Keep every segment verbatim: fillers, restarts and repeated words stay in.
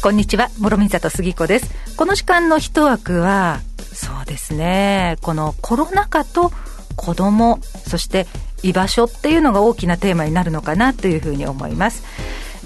こんにちは、諸見里杉子です。この時間の一枠は、そうですね、このコロナ禍と子ども、そして居場所っていうのが大きなテーマになるのかなというふうに思います。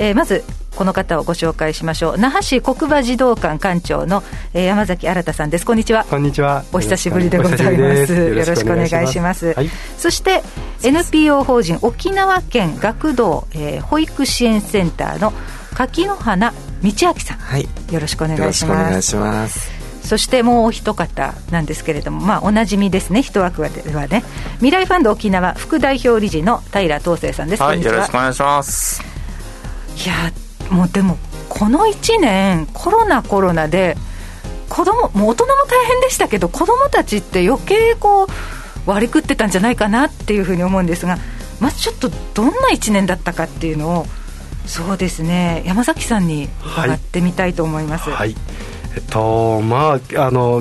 えー、まずこの方をご紹介しましょう。那覇市国場児童館館長の山崎新さんです。こんにちは。こんにちは。お久しぶりでございます。よろしくお願いします。はい、そしてエヌピーオー 法人沖縄県学童、えー、保育支援センターの柿の花道明さん、はい、よろしくお願いします。よろしくお願いします。そしてもうお一方なんですけれども、まあ、おなじみですね、一枠はね、未来ファンド沖縄副代表理事の平東成さんです。はい、よろしくお願いします。いやもうでもこのいちねん、コロナコロナで子供もう大人も大変でしたけど、子供たちって余計こう割り食ってたんじゃないかなっていうふうに思うんですが、まずちょっとどんないちねんだったかっていうのを、そうですね、山崎さんに伺ってみたいと思います。はい、はい、えっとまああの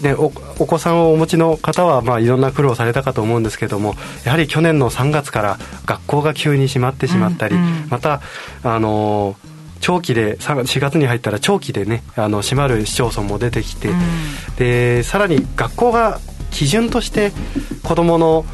ね、お, お子さんをお持ちの方は、まあ、いろんな苦労されたかと思うんですけども、やはり去年のさんがつから学校が急に閉まってしまったり、うんうん、またあの長期でしがつに入ったら長期でね、あの閉まる市町村も出てきて、うん、でさらに学校が基準として子どもの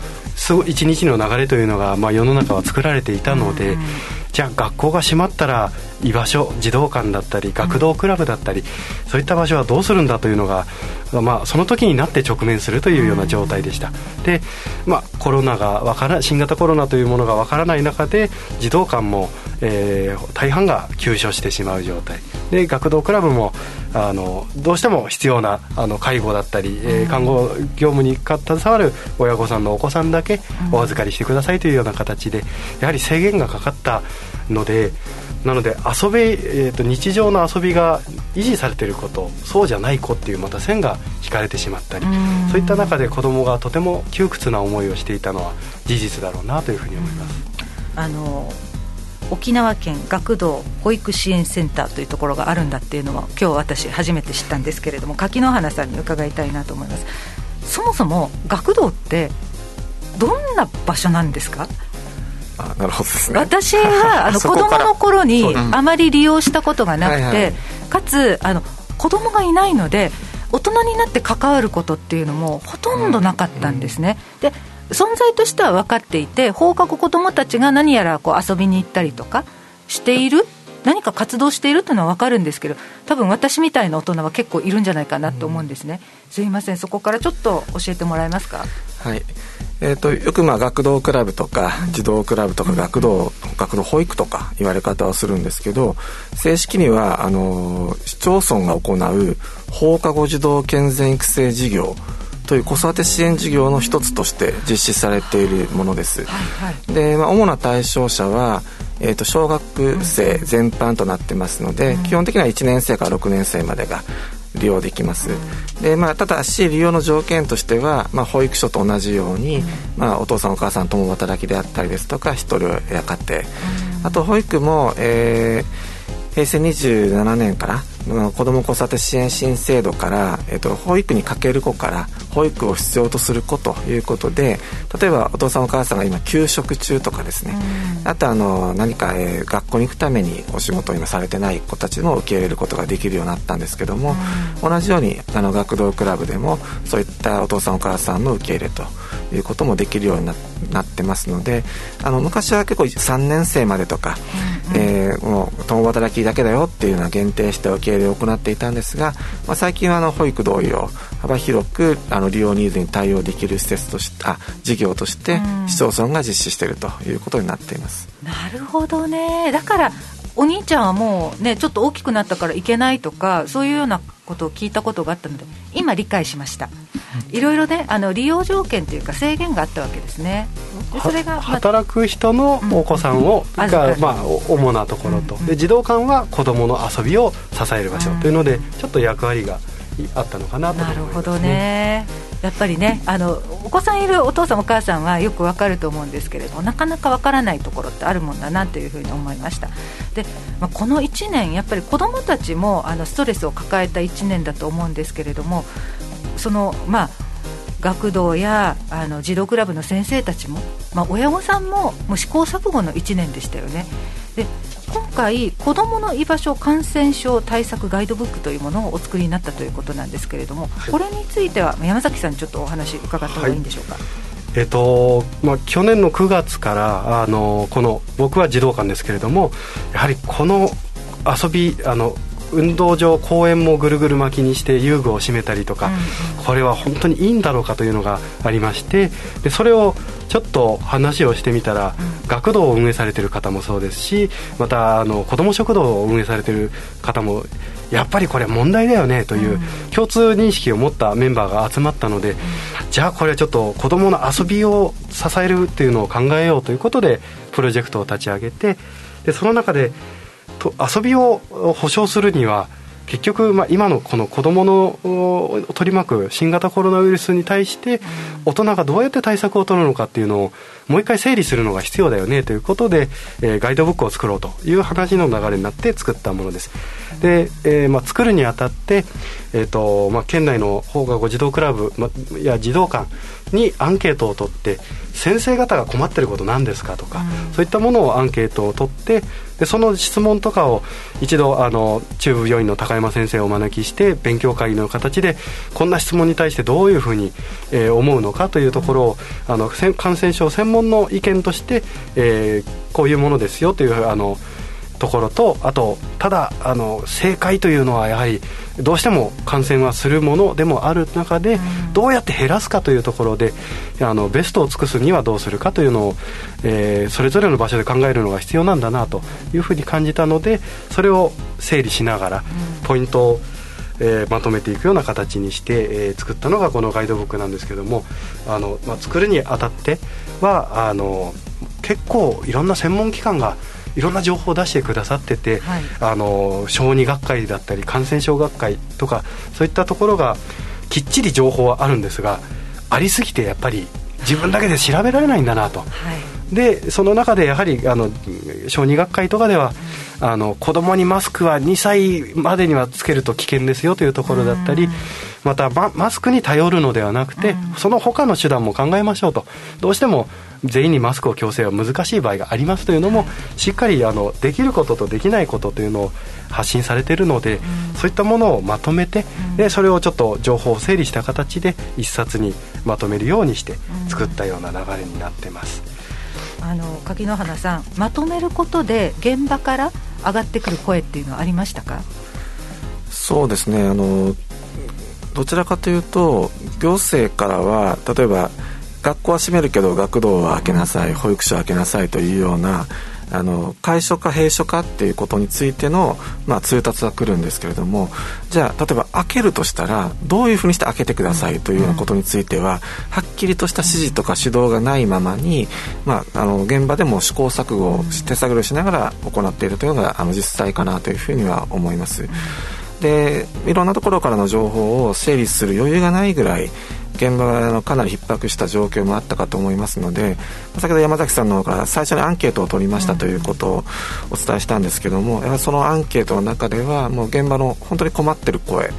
一日の流れというのが、まあ、世の中は作られていたので、うんうん、じゃあ学校が閉まったら居場所、児童館だったり学童クラブだったり、うん、そういった場所はどうするんだというのが、まあ、その時になって直面するというような状態でした。うん、で、まあ、コロナがわから新型コロナというものがわからない中で、児童館も、えー、大半が休所してしまう状態で、学童クラブもあのどうしても必要なあの介護だったり、えー、看護業務に携わる親御さんのお子さんだけお預かりしてくださいというような形で、やはり制限がかかったので、なので遊び、えー、と日常の遊びが維持されている子とそうじゃない子っていうまた線が引かれてしまったり、そういった中で子どもがとても窮屈な思いをしていたのは事実だろうなというふうに思います。あの沖縄県学童保育支援センターというところがあるんだっていうのは、今日私初めて知ったんですけれども、柿の花さんに伺いたいなと思います。そもそも学童ってどんな場所なんですか？あ、なるほどですね。私はあの子供の頃にあまり利用したことがなくて、はいはい、かつあの子供がいないので大人になって関わることっていうのもほとんどなかったんですね。うんうん、で存在としては分かっていて、放課後子どもたちが何やらこう遊びに行ったりとかしている、何か活動しているというのは分かるんですけど、多分私みたいな大人は結構いるんじゃないかなと思うんですね。うん、すいません、そこからちょっと教えてもらえますか？はい、えー、とよくまあ学童クラブとか児童クラブとか学童、学童保育とか言われ方をするんですけど、正式にはあの市町村が行う放課後児童健全育成事業という子育て支援事業の一つとして実施されているものです。はいはい、で、まあ、主な対象者は、えー、と小学生全般となってますので、うん、基本的にはいちねん生からろくねん生までが利用できます。うん、で、まあ、ただし利用の条件としては、まあ、保育所と同じように、うん、まあ、お父さんお母さん共働きであったりですとか、一人親家庭、うん、あと保育も、えー、平成にじゅうななねんから子ども子育て支援新制度から、えっと、保育にかける子から保育を必要とする子ということで、例えばお父さんお母さんが今休職中とかですね、うん、あとあの何か、えー、学校に行くためにお仕事を今されてない子たちも受け入れることができるようになったんですけども、うん、同じようにあの学童クラブでもそういったお父さんお母さんの受け入れということもできるように な, なってますので、あの昔は結構さんねん生までとか、うんうん、えー、もう共働きだけだよっていうのは限定して受け入れで行っていたんですが、まあ、最近はあの保育同様幅広くあの利用ニーズに対応できる施設としあ事業として市町村が実施しているということになっています。なるほどね。だからお兄ちゃんはもうね、ちょっと大きくなったから行けないとか、そういうようなことを聞いたことがあったので、今理解しました。いろいろね、あの利用条件というか制限があったわけですね。でそれが、ま、働く人のお子さんを、うんうん、が、まあ、主なところと、うんうん、で児童館は子どもの遊びを支える場所というので、うん、ちょっと役割があったのかなと思いますね。なるほどね。やっぱりね、あのお子さんいるお父さんお母さんはよくわかると思うんですけれども、なかなかわからないところってあるもんだなというふうに思いました。で、まあ、このいちねんやっぱり子どもたちもあのストレスを抱えたいちねんだと思うんですけれども、そのまあ学童やあの児童クラブの先生たちも、まあ、親御さんも、もう試行錯誤のいちねんでしたよね。で今回子どもの居場所感染症対策ガイドブックというものをお作りになったということなんですけれども、これについては山崎さんにちょっとお話伺った方がいいんでしょうか。はいえーとまあ、去年のくがつからあのこの僕は児童館ですけれども、やはりこの遊びあの運動場公園もぐるぐる巻きにして遊具を閉めたりとか、うん、これは本当にいいんだろうかというのがありまして、でそれをちょっと話をしてみたら、うん、学童を運営されている方もそうですし、またあの子ども食堂を運営されている方もやっぱりこれ問題だよねという共通認識を持ったメンバーが集まったので、うん、じゃあこれはちょっと子どもの遊びを支えるというのを考えようということでプロジェクトを立ち上げて、でその中でと遊びを保障するには結局、まあ、今のこの子どもの取り巻く新型コロナウイルスに対して大人がどうやって対策を取るのかっていうのをもう一回整理するのが必要だよねということで、えー、ガイドブックを作ろうという話の流れになって作ったものです。で、えーまあ、作るにあたって、えーとまあ、県内の放課後児童クラブや児童館にアンケートを取って、先生方が困ってること何ですかとか、うん、そういったものをアンケートを取って、でその質問とかを一度あの中部病院の高山先生をお招きして勉強会の形でこんな質問に対してどういうふうに、えー、思うのかというところをあの感染症専門の意見として、えー、こういうものですよというあのところと、あとただあの正解というのはやはりどうしても感染はするものでもある中で、どうやって減らすかというところであのベストを尽くすにはどうするかというのを、えー、それぞれの場所で考えるのが必要なんだなというふうに感じたので、それを整理しながらポイントを、えー、まとめていくような形にして、えー、作ったのがこのガイドブックなんですけども、あの、まあ、作るにあたってはあの結構いろんな専門機関がいろんな情報を出してくださってて、はい、あの小児学会だったり感染症学会とかそういったところがきっちり情報はあるんですが、ありすぎてやっぱり自分だけで調べられないんだなと、はい、でその中でやはりあの小児学会とかでは、うん、あの子どもにマスクはにさいまでにはつけると危険ですよというところだったり、うん、また マ, マスクに頼るのではなくて、うん、その他の手段も考えましょうと、どうしても全員にマスクを強制は難しい場合がありますというのも、しっかりあのできることとできないことというのを発信されているので、うん、そういったものをまとめて、うん、でそれをちょっと情報を整理した形で一冊にまとめるようにして作ったような流れになってます。あの柿の花さん、まとめることで現場から上がってくる声っていうのはありましたか？そうですね、あのどちらかというと行政からは、例えば学校は閉めるけど学童は開けなさい、保育所は開けなさいというようなあの開所か閉所かっていうことについての、まあ、通達が来るんですけれども、じゃあ例えば開けるとしたらどういうふうにして開けてくださいというようなことについては、はっきりとした指示とか指導がないままに、まあ、あの現場でも試行錯誤を手探りしながら行っているというのがあの実際かなというふうには思います。でいろんなところからの情報を整理する余裕がないぐらい現場はかなり逼迫した状況もあったかと思いますので、先ほど山崎さんの方から最初にアンケートを取りましたということをお伝えしたんですけども、やはりそのアンケートの中ではもう現場の本当に困ってる声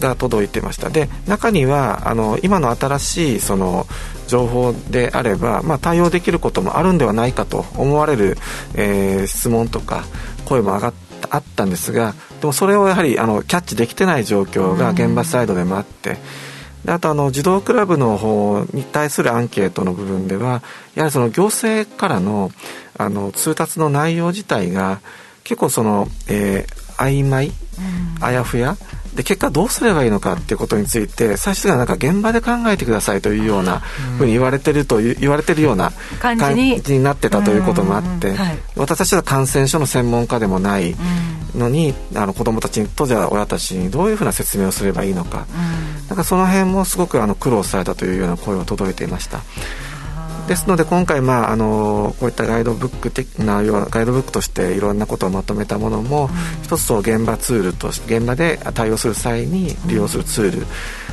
が届いてました。で中にはあの今の新しいその情報であれば、まあ、対応できることもあるんではないかと思われる、えー、質問とか声も上がってあったんですが、でもそれをやはりあのキャッチできてない状況が現場サイドでもあって、うん、であとあの児童クラブの方に対するアンケートの部分ではやはりその行政からの、あの通達の内容自体が結構その、えー、曖昧、うん、あやふやで、結果どうすればいいのかっていうことについて最終的にはなんか現場で考えてくださいというようなふうに言われてるという、うん、言われてるような感じになってたということもあって、うんうんうんはい、私たちは感染症の専門家でもないのに、うん、あの子どもたちとじゃあ親たちにどういうふうな説明をすればいいのか、うん、なんかその辺もすごくあの苦労されたというような声が届いていました。ですので今回、まあ、あのこういったガイドブック的なようなガイドブックとしていろんなことをまとめたものも、うん、一つその現場ツールとして現場で対応する際に利用するツール、うん、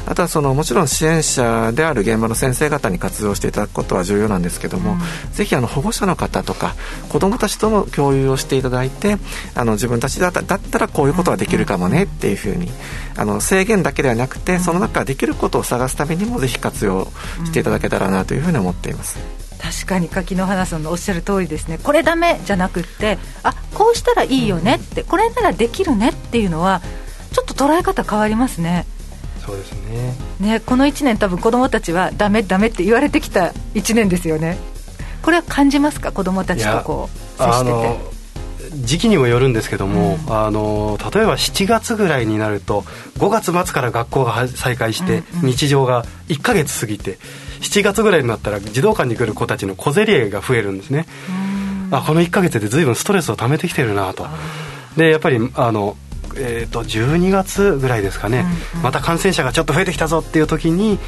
あとはそのもちろん支援者である現場の先生方に活用していただくことは重要なんですけども、うん、ぜひあの保護者の方とか子どもたちとも共有をしていただいて、あの自分たちだったらこういうことはできるかもねっていうふうに、あの制限だけではなくてその中からできることを探すためにもぜひ活用していただけたらなというふうに思っています。確かに柿の花さんのおっしゃる通りですね。これダメじゃなくってあこうしたらいいよねって、うん、これならできるねっていうのはちょっと捉え方変わりますね。そうですね。ね、このいちねん多分子どもたちはダメダメって言われてきたいちねんですよね。これは感じますか、子どもたちとこう接してて。時期にもよるんですけども、うん、あの例えばしちがつぐらいになるとごがつまつから学校が再開して、うんうん、日常がいっかげつ過ぎてしちがつぐらいになったら児童館に来る子たちの小競り合いが増えるんですね。あこのいっかげつで随分ストレスを溜めてきてるなと。でやっぱりあの、えーと、じゅうにがつぐらいですかね、うんうん、また感染者がちょっと増えてきたぞっていう時に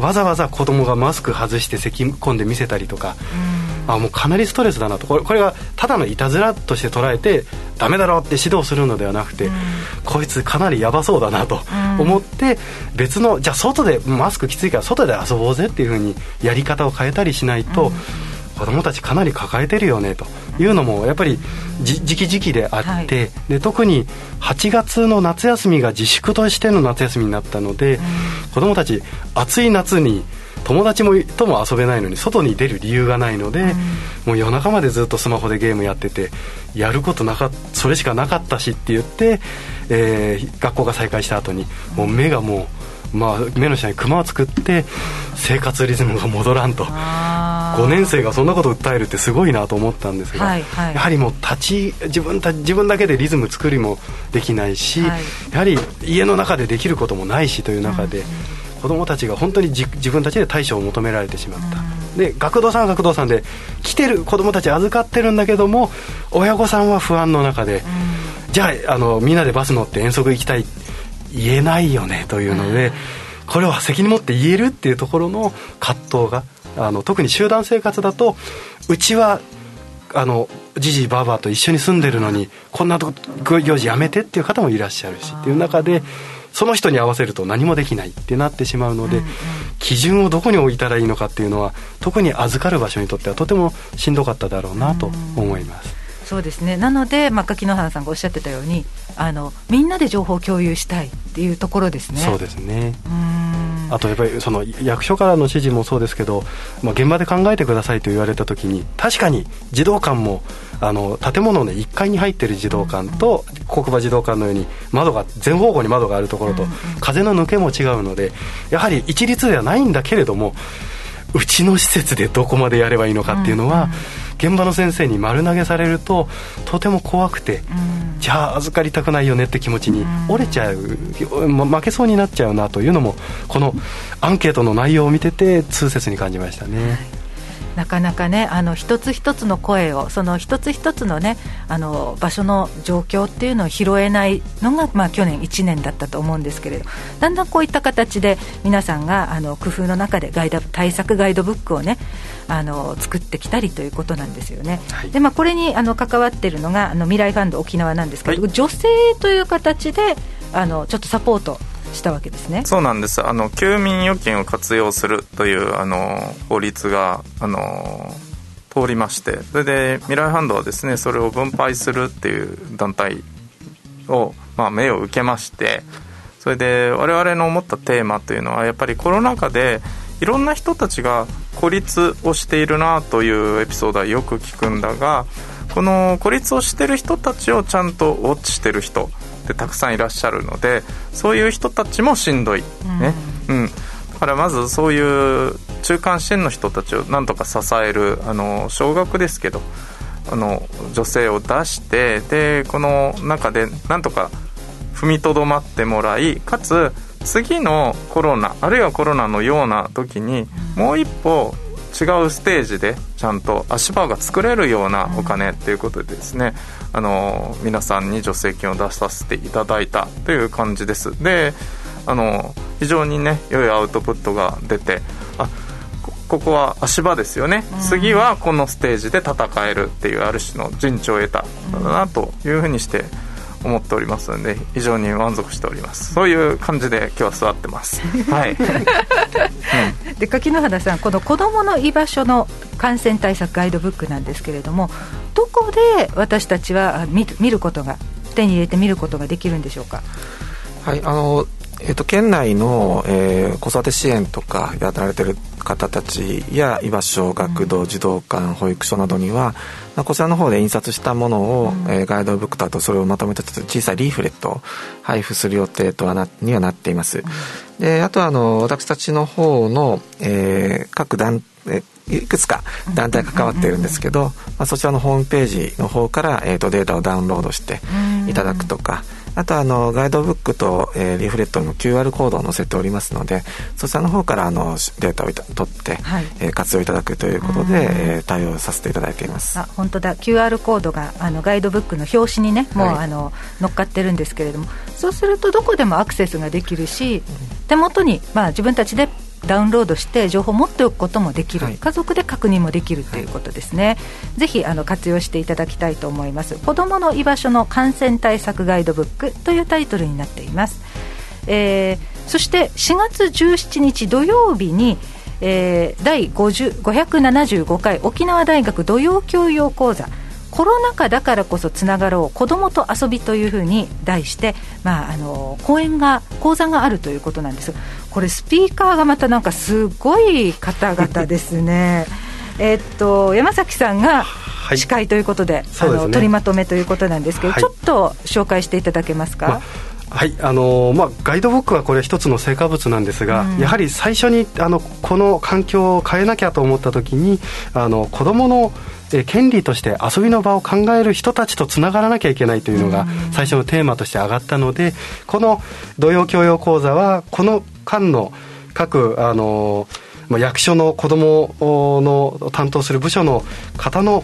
わざわざ子どもがマスク外して咳込んで見せたりとか、うんあもうかなりストレスだなと。これ、これがただのいたずらとして捉えてダメだろって指導するのではなくて、うん、こいつかなりやばそうだなと思って、うん、別のじゃあ外でマスクきついから外で遊ぼうぜっていう風にやり方を変えたりしないと、うん、子どもたちかなり抱えてるよねというのもやっぱりじ時期時期であって、はい、で特にはちがつの夏休みが自粛としての夏休みになったので、うん、子どもたち暑い夏に友達もとも遊べないのに外に出る理由がないので、うん、もう夜中までずっとスマホでゲームやっててやることなかそれしかなかったしって言って、えー、学校が再開した後にもう目がもう、まあ、目の下にクマを作って生活リズムが戻らんとごねん生がそんなことを訴えるってすごいなと思ったんですが、はいはい、やはりもう立ち自分た自分だけでリズム作りもできないし、はい、やはり家の中でできることもないしという中で、うん子どもたちが本当に自分たちで対処を求められてしまった、うん、で学童さんは学童さんで来てる子どもたち預かってるんだけども親御さんは不安の中で、うん、じゃ あ, あのみんなでバス乗って遠足行きたい言えないよねというので、うん、これは責任持って言えるっていうところの葛藤があの特に集団生活だとうちはあのじじばばと一緒に住んでるのにこんなと行事やめてっていう方もいらっしゃるしっていう中でその人に合わせると何もできないってなってしまうので、うんうん、基準をどこに置いたらいいのかっていうのは特に預かる場所にとってはとてもしんどかっただろうなと思います、うん、そうですね。なので、まあ、柿野原さんがおっしゃってたようにあのみんなで情報を共有したいっていうところですね。そうですね。うんあとやっぱりその役所からの指示もそうですけど、まあ、現場で考えてくださいと言われた時に確かに児童館もあの建物のいっかいに入っている児童館と黒馬児童館のように窓が全方向に窓があるところと風の抜けも違うのでやはり一律ではないんだけれどもうちの施設でどこまでやればいいのかっていうのは現場の先生に丸投げされるととても怖くてじゃあ預かりたくないよねって気持ちに折れちゃう負けそうになっちゃうなというのもこのアンケートの内容を見てて痛切に感じましたね。なかなかねあの一つ一つの声をその一つ一つのねあの場所の状況っていうのを拾えないのが、まあ、去年いちねんだったと思うんですけれどだんだんこういった形で皆さんがあの工夫の中でガイド対策ガイドブックをねあの作ってきたりということなんですよね、はいでまあ、これにあの関わっているのがあの未来ファンド沖縄なんですけど、はい、女性という形であのちょっとサポートしたわけですね。そうなんです。あの休眠預金を活用するというあの法律があの通りましてそれで未来ファンドはですねそれを分配するっていう団体を、まあ、命を受けましてそれで我々の思ったテーマというのはやっぱりコロナ禍でいろんな人たちが孤立をしているなというエピソードはよく聞くんだがこの孤立をしている人たちをちゃんとウォッチしている人たくさんいらっしゃるのでそういう人たちもしんどい、ねうんうん、だからまずそういう中間支援の人たちをなんとか支えるあの少額ですけどあの女性を出してでこの中でなんとか踏みとどまってもらいかつ次のコロナあるいはコロナのような時にもう一歩違うステージでちゃんと足場が作れるようなお金ということでですねあの皆さんに助成金を出させていただいたという感じです。であの非常にね良いアウトプットが出てあここは足場ですよね、うん、次はこのステージで戦えるっていうある種の陣地を得たんだなというふうにして思っておりますので、非常に満足しております。そういう感じで今日は座ってますはい、うん、で柿の花さん、この子どもの居場所の感染対策ガイドブックなんですけれども、どこで私たちは 見, 見ることが手に入れて見ることができるんでしょうか。はい、あのえー、と県内の、えー、子育て支援とかやられている方たちや居場所、学童、児童館、保育所などにはこちらの方で印刷したものを、えー、ガイドブックだとそれをまとめた小さいリーフレットを配布する予定とはなにはなっています。で、あとはあの私たちの方の、えー、各団えいくつか団体が関わっているんですけど、まあ、そちらのホームページの方から、えー、とデータをダウンロードしていただくとか、あとはあのガイドブックと、えー、リーフレットの キューアール コードを載せておりますので、そちらの方からあのデータを取って、はい、えー、活用いただくということで、えー、対応させていただいています。あ、本当だ、 キューアール コードがあのガイドブックの表紙にね、もう、はい、あの乗っかってるんですけれども、そうするとどこでもアクセスができるし、手元に、まあ、自分たちでダウンロードして情報を持っておくこともできる、はい、家族で確認もできるということですね、はい、ぜひあの活用していただきたいと思います。子どもの居場所の感染対策ガイドブックというタイトルになっています、えー、そしてしがつじゅうしちにち土曜日に、えー、だいごひゃくななじゅうごかい沖縄大学土曜教養講座、コロナ禍だからこそつながろう、子どもと遊びというふうに題して、まあ、あの講演が講座があるということなんです。これスピーカーがまたなんかすごい方々ですねえっと山崎さんが司会ということで、はい、あの、そうですね、取りまとめということなんですけど、はい、ちょっと紹介していただけますか。まあはい、あのーまあ、ガイドブックはこれ一つの成果物なんですが、うん、やはり最初にあのこの環境を変えなきゃと思った時に、あの子どもの権利として遊びの場を考える人たちとつながらなきゃいけないというのが最初のテーマとして上がったので、この土曜教養講座はこの間の各あの、まあ、役所の子どもの担当する部署の方の、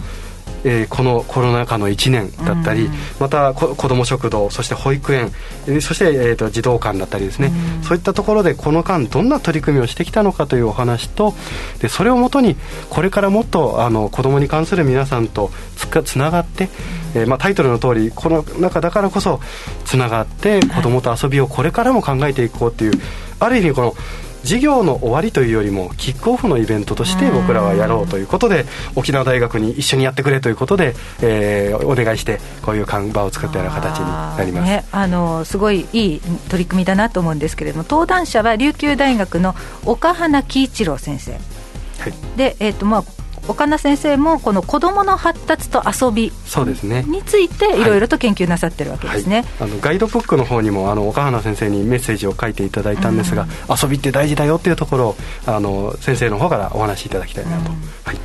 えー、このコロナ禍のいちねんだったり、またこ子ども食堂、そして保育園、そして、えーと児童館だったりですね、そういったところでこの間どんな取り組みをしてきたのかというお話と、でそれをもとにこれからもっとあの子どもに関する皆さんと つ, つながって、えーまあ、タイトルの通りこの中だからこそつながって子どもと遊びをこれからも考えていこうという、ある意味この授業の終わりというよりもキックオフのイベントとして僕らはやろうということで、沖縄大学に一緒にやってくれということで、えー、お願いしてこういう看板を作ったような形になります、ね、あのすごいいい取り組みだなと思うんですけれども、登壇者は琉球大学の岡花喜一郎先生、はい、で、えーとまあ、岡花先生もこの子どもの発達と遊びについていろいろと研究なさってるわけですね、はいはい、あのガイドブックの方にもあの岡花先生にメッセージを書いていただいたんですが、うん、遊びって大事だよっていうところをあの先生の方からお話しいただきたいなと、うん、はい、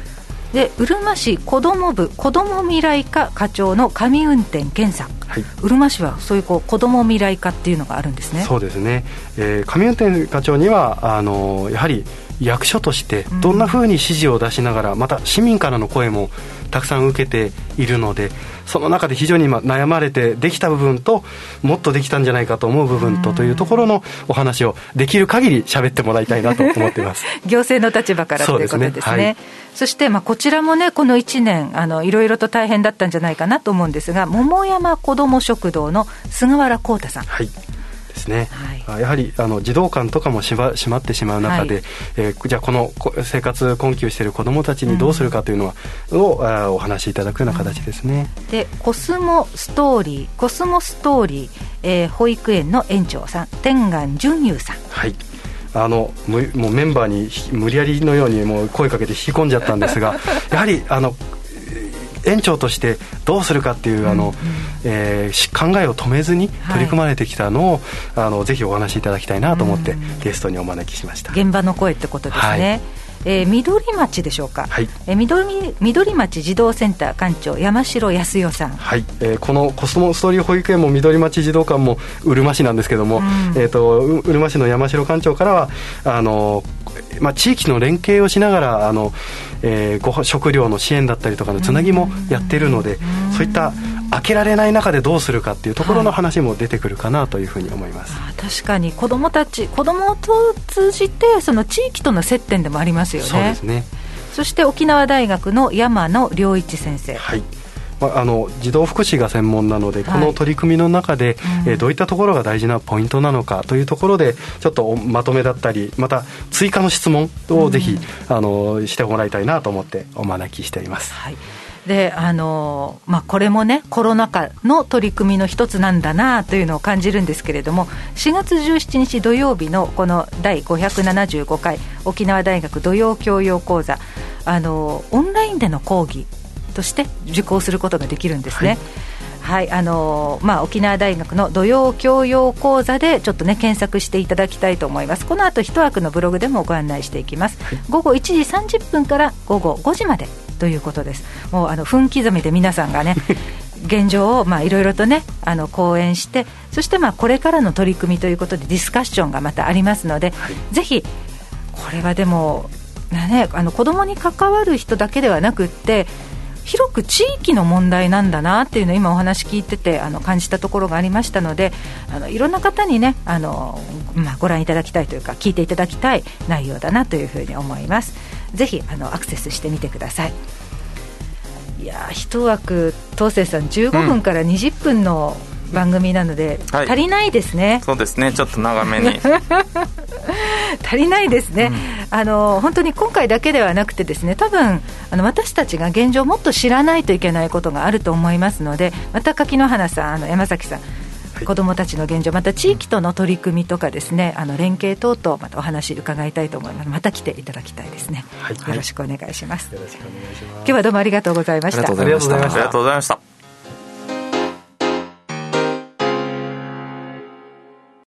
でうるま市子ども部子ども未来課課長の上運転健さん、はい、うるま市はそういうこう子ども未来課っていうのがあるんですね。そうですね、えー、上運転課長にはあのやはり役所としてどんなふうに指示を出しながら、また市民からの声もたくさん受けているので、その中で非常に今悩まれてできた部分ともっとできたんじゃないかと思う部分とというところのお話をできる限り喋ってもらいたいなと思っています行政の立場からということですね。 そうですね、はい、そしてまあこちらもねこのいちねんあのいろいろと大変だったんじゃないかなと思うんですが、桃山こども食堂の菅原光太さん、はいですね、はい、やはりあの児童館とかもし ま, しまってしまう中で、はい、えー、じゃあこの生活困窮している子どもたちにどうするかというのは、うん、をあお話しいただくような形ですね、うん、でコスモストーリーコスモストーリー、えー、保育園の園長さん天眼純優さん、はい、あのもうメンバーに無理やりのようにもう声かけて引き込んじゃったんですがやはりあの園長としてどうするかっていうあの、うんうん、えー、考えを止めずに取り組まれてきたのを、はい、あのぜひお話しいただきたいなと思って、うん、ゲストにお招きしました。現場の声ってことですね、はい、えー、緑町でしょうか、はい、えー、緑, 緑町児童センター館長山城康代さん、はい、えー、このコスモストーリー保育園も緑町児童館もうるま市なんですけども、うん、えー、とうるま市の山城館長からはあのまあ、地域の連携をしながらあの、えー、ご食料の支援だったりとかのつなぎもやっているので、そういった開けられない中でどうするかっていうところの話も出てくるかなというふうに思います、はい、あ確かに子どもたち子どもを通じてその地域との接点でもありますよね。そうですね。そして沖縄大学の山野良一先生、はい、あの児童福祉が専門なのでこの取り組みの中で、はいうん、えどういったところが大事なポイントなのかというところでちょっとまとめだったりまた追加の質問をぜひ、うん、あのしてもらいたいなと思ってお招きしています、はい。であのまあ、これもねコロナ禍の取り組みの一つなんだなというのを感じるんですけれども、しがつじゅうしちにち土曜日のこのだいごひゃくななじゅうごかい沖縄大学土曜教養講座あのオンラインでの講義として受講することができるんですね、はいはい。あのまあ、沖縄大学の土曜教養講座でちょっとね検索していただきたいと思います。この後一枠のブログでもご案内していきます、はい、ごごいちじさんじゅっぷんからごごごじまでということです。もうあの分刻みで皆さんがね現状をまあいろいろとねあの講演してそしてまあこれからの取り組みということでディスカッションがまたありますので、はい、ぜひこれはでも、ね、あの子どもに関わる人だけではなくって広く地域の問題なんだなっていうのを今お話聞いててあの感じたところがありましたのであのいろんな方にねあの、まあ、ご覧いただきたいというか聞いていただきたい内容だなというふうに思います。ぜひあのアクセスしてみてください。いや一枠東成さんじゅうごふんからにじゅっぷんの番組なので、うんはい、足りないですね。そうですねちょっと長めに足りないですね、うん、あの本当に今回だけではなくてですね多分あの私たちが現状もっと知らないといけないことがあると思いますのでまた柿の花さんあの山崎さん、はい、子どもたちの現状また地域との取り組みとかですねあの連携等々またお話伺いたいと思います。また来ていただきたいですね、はい、よろしくお願いします。今日はどうもありがとうございました。ありがとうございました。